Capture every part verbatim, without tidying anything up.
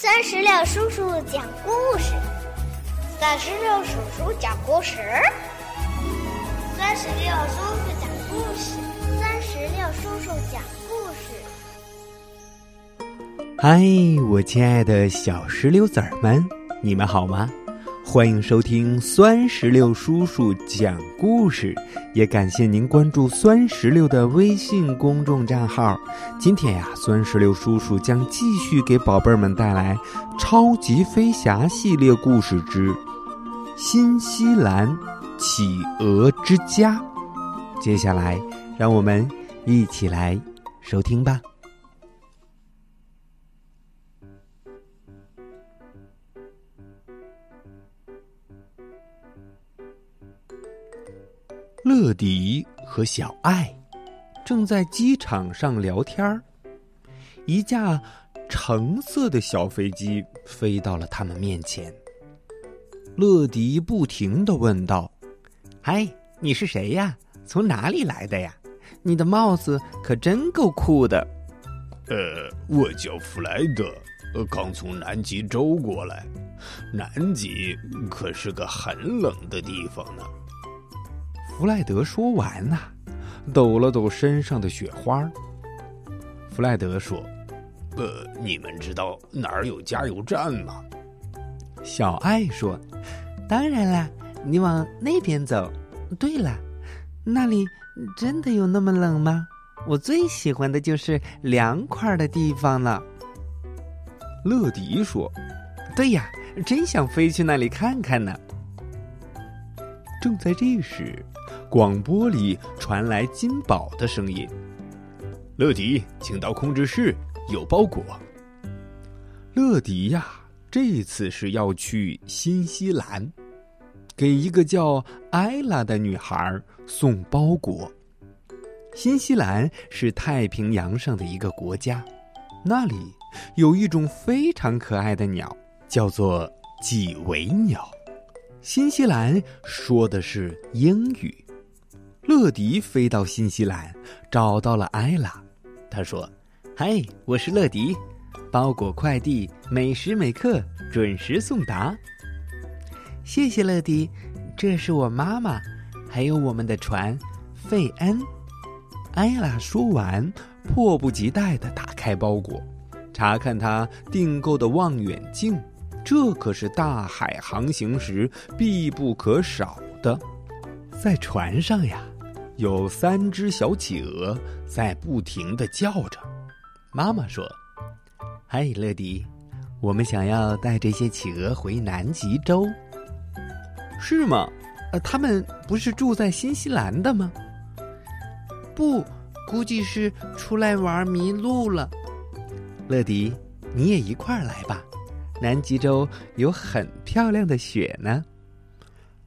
三十六叔叔讲故事，三十六叔叔讲故事，三十六叔叔讲故事，三十六叔叔讲故事。嗨，我亲爱的小石榴籽儿们，你们好吗？欢迎收听酸石榴叔叔讲故事，也感谢您关注酸石榴的微信公众账号。今天呀、啊，酸石榴叔叔将继续给宝贝们带来超级飞侠系列故事之新西兰企鹅之家。接下来让我们一起来收听吧。乐迪和小爱正在机场上聊天，一架橙色的小飞机飞到了他们面前。乐迪不停地问道：“嗨，你是谁呀？从哪里来的呀？你的帽子可真够酷的。”“呃，我叫弗莱德，刚从南极洲过来。南极可是个很冷的地方呢。”弗莱德说完呐、啊，抖了抖身上的雪花。弗莱德说：“呃，你们知道哪儿有加油站吗？”小爱说：“当然啦，你往那边走。对了，那里真的有那么冷吗？我最喜欢的就是凉快的地方了。”乐迪说：“对呀，真想飞去那里看看呢。”正在这时，广播里传来金宝的声音：“乐迪，请到控制室，有包裹。”乐迪呀、啊，这次是要去新西兰，给一个叫艾拉的女孩送包裹。新西兰是太平洋上的一个国家，那里有一种非常可爱的鸟，叫做几维鸟。新西兰说的是英语。乐迪飞到新西兰，找到了艾拉。他说：“嗨，我是乐迪，包裹快递每时每刻准时送达。”“谢谢乐迪，这是我妈妈，还有我们的船费恩。”艾拉说完，迫不及待地打开包裹，查看她订购的望远镜。这可是大海航行时必不可少的。在船上呀，有三只小企鹅在不停地叫着。妈妈说：“嗨，乐迪，我们想要带这些企鹅回南极洲。”“是吗？呃，他们不是住在新西兰的吗？”“不，估计是出来玩迷路了。乐迪，你也一块儿来吧。”南极洲有很漂亮的雪呢。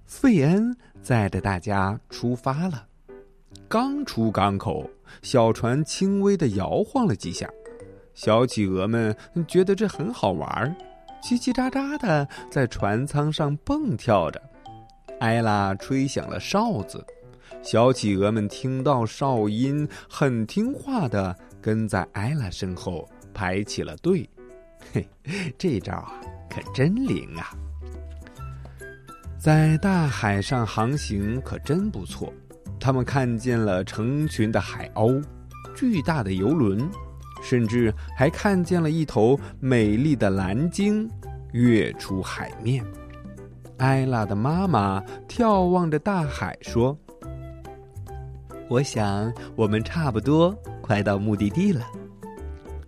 费恩载着大家出发了。刚出港口，小船轻微地摇晃了几下，小企鹅们觉得这很好玩，叽叽喳喳地在船舱上蹦跳着。艾拉吹响了哨子，小企鹅们听到哨音，很听话地跟在艾拉身后排起了队。嘿，这招啊，可真灵啊！在大海上航行可真不错。他们看见了成群的海鸥、巨大的游轮，甚至还看见了一头美丽的蓝鲸跃出海面。艾拉的妈妈眺望着大海说：“我想我们差不多快到目的地了。”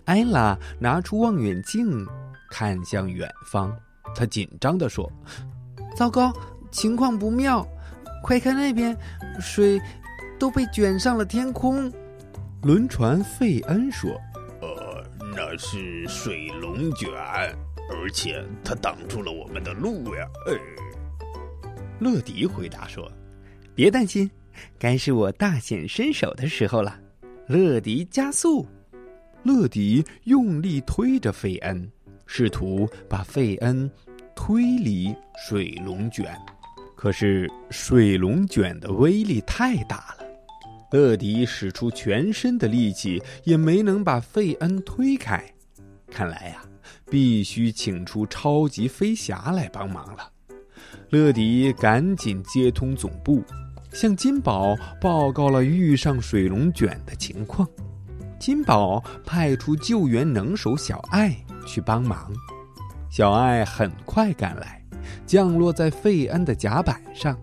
艾拉拿出望远镜看向远方，她紧张地说：“糟糕，情况不妙，快看那边，水都被卷上了天空。”轮船费恩说：“呃，那是水龙卷，而且它挡住了我们的路呀。”哎，乐迪回答说：“别担心，该是我大显身手的时候了。”乐迪加速。乐迪用力推着费恩，试图把费恩推离水龙卷，可是水龙卷的威力太大了，乐迪使出全身的力气也没能把费恩推开。看来呀、啊，必须请出超级飞侠来帮忙了。乐迪赶紧接通总部，向金宝报告了遇上水龙卷的情况。金宝派出救援能手小爱去帮忙，小爱很快赶来，降落在费恩的甲板上。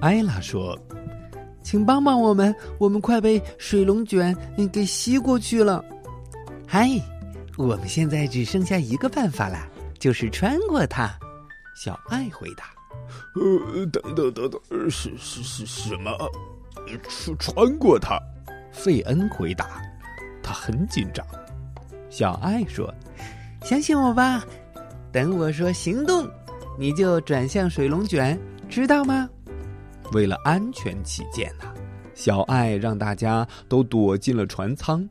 艾拉说：“请帮帮我们，我们快被水龙卷给吸过去了。”“嗨，我们现在只剩下一个办法了，就是穿过它。”小爱回答。呃，等等等等，是是是什么？穿穿过它？费恩回答，他很紧张。小爱说：“相信我吧，等我说行动，你就转向水龙卷，知道吗？”为了安全起见呢、啊，小爱让大家都躲进了船舱。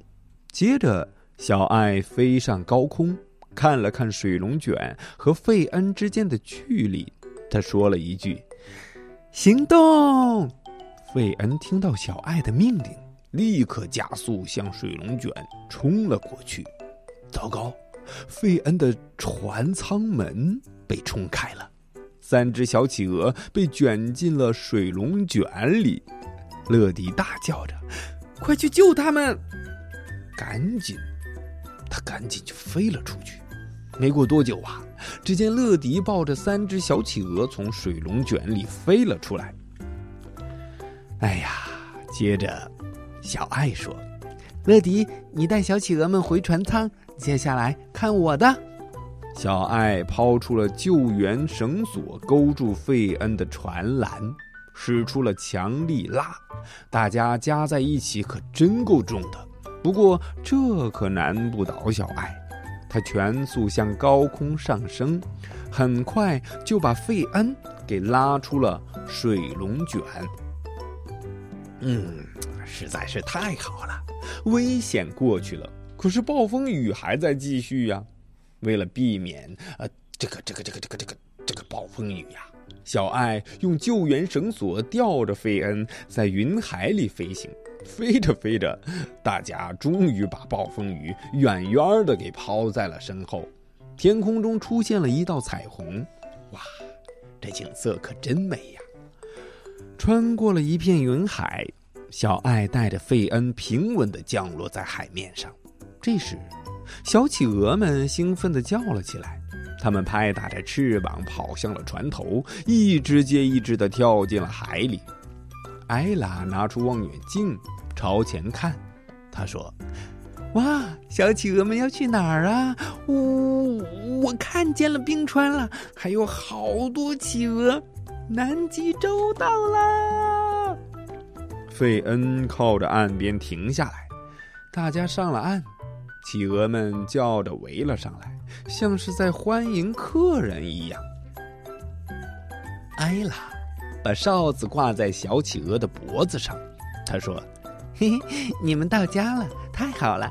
接着，小爱飞上高空，看了看水龙卷和费恩之间的距离。他说了一句：“行动！”费恩听到小爱的命令，立刻加速向水龙卷冲了过去。糟糕！费恩的船舱门被冲开了，三只小企鹅被卷进了水龙卷里。乐迪大叫着：“快去救他们！”赶紧，他赶紧就飞了出去。没过多久啊，只见乐迪抱着三只小企鹅从水龙卷里飞了出来。哎呀，接着小爱说：“乐迪，你带小企鹅们回船舱，接下来看我的。”小爱抛出了救援绳索，勾住费恩的船栏，使出了强力拉，大家加在一起可真够重的。不过这可难不倒小爱，他全速向高空上升，很快就把费恩给拉出了水龙卷。嗯，实在是太好了，危险过去了，可是暴风雨还在继续呀、啊。为了避免呃这个这个这个这个这个这个暴风雨呀、啊，小爱用救援绳索吊着费恩在云海里飞行。飞着飞着，大家终于把暴风雨远远的给抛在了身后。天空中出现了一道彩虹，哇，这景色可真美呀！穿过了一片云海，小爱带着费恩平稳地降落在海面上。这时，小企鹅们兴奋地叫了起来，它们拍打着翅膀跑向了船头，一只接一只地跳进了海里。艾拉拿出望远镜朝前看，她说：“哇，小企鹅们要去哪儿啊？哦，我看见了冰川了，还有好多企鹅，南极洲到啦！”费恩靠着岸边停下来，大家上了岸，企鹅们叫着围了上来，像是在欢迎客人一样。艾拉把哨子挂在小企鹅的脖子上，他说：“嘿嘿，你们到家了，太好了，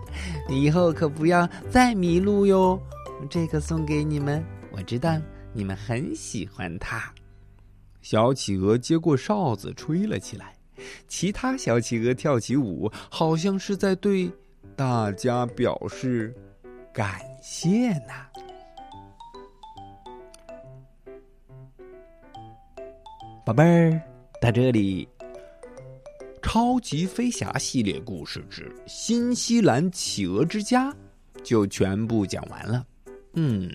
以后可不要再迷路哟，这个送给你们，我知道你们很喜欢它。”小企鹅接过哨子吹了起来，其他小企鹅跳起舞，好像是在对大家表示感谢呢。宝贝儿，到这里，超级飞侠系列故事之新西兰企鹅之家就全部讲完了。嗯，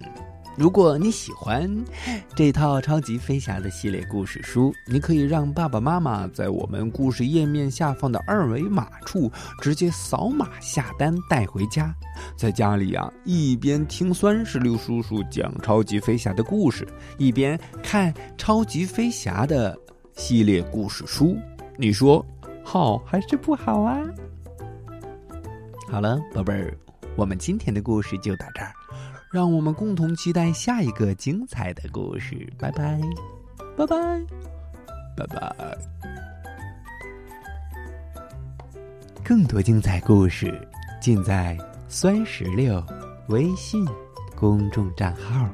如果你喜欢这套超级飞侠的系列故事书，你可以让爸爸妈妈在我们故事页面下方的二维码处直接扫码下单带回家，在家里啊，一边听酸石榴叔叔讲超级飞侠的故事，一边看超级飞侠的系列故事书，你说好还是不好啊？好了，宝贝儿，我们今天的故事就到这儿，让我们共同期待下一个精彩的故事。拜拜，拜拜，拜拜！更多精彩故事尽在酸石榴微信公众账号。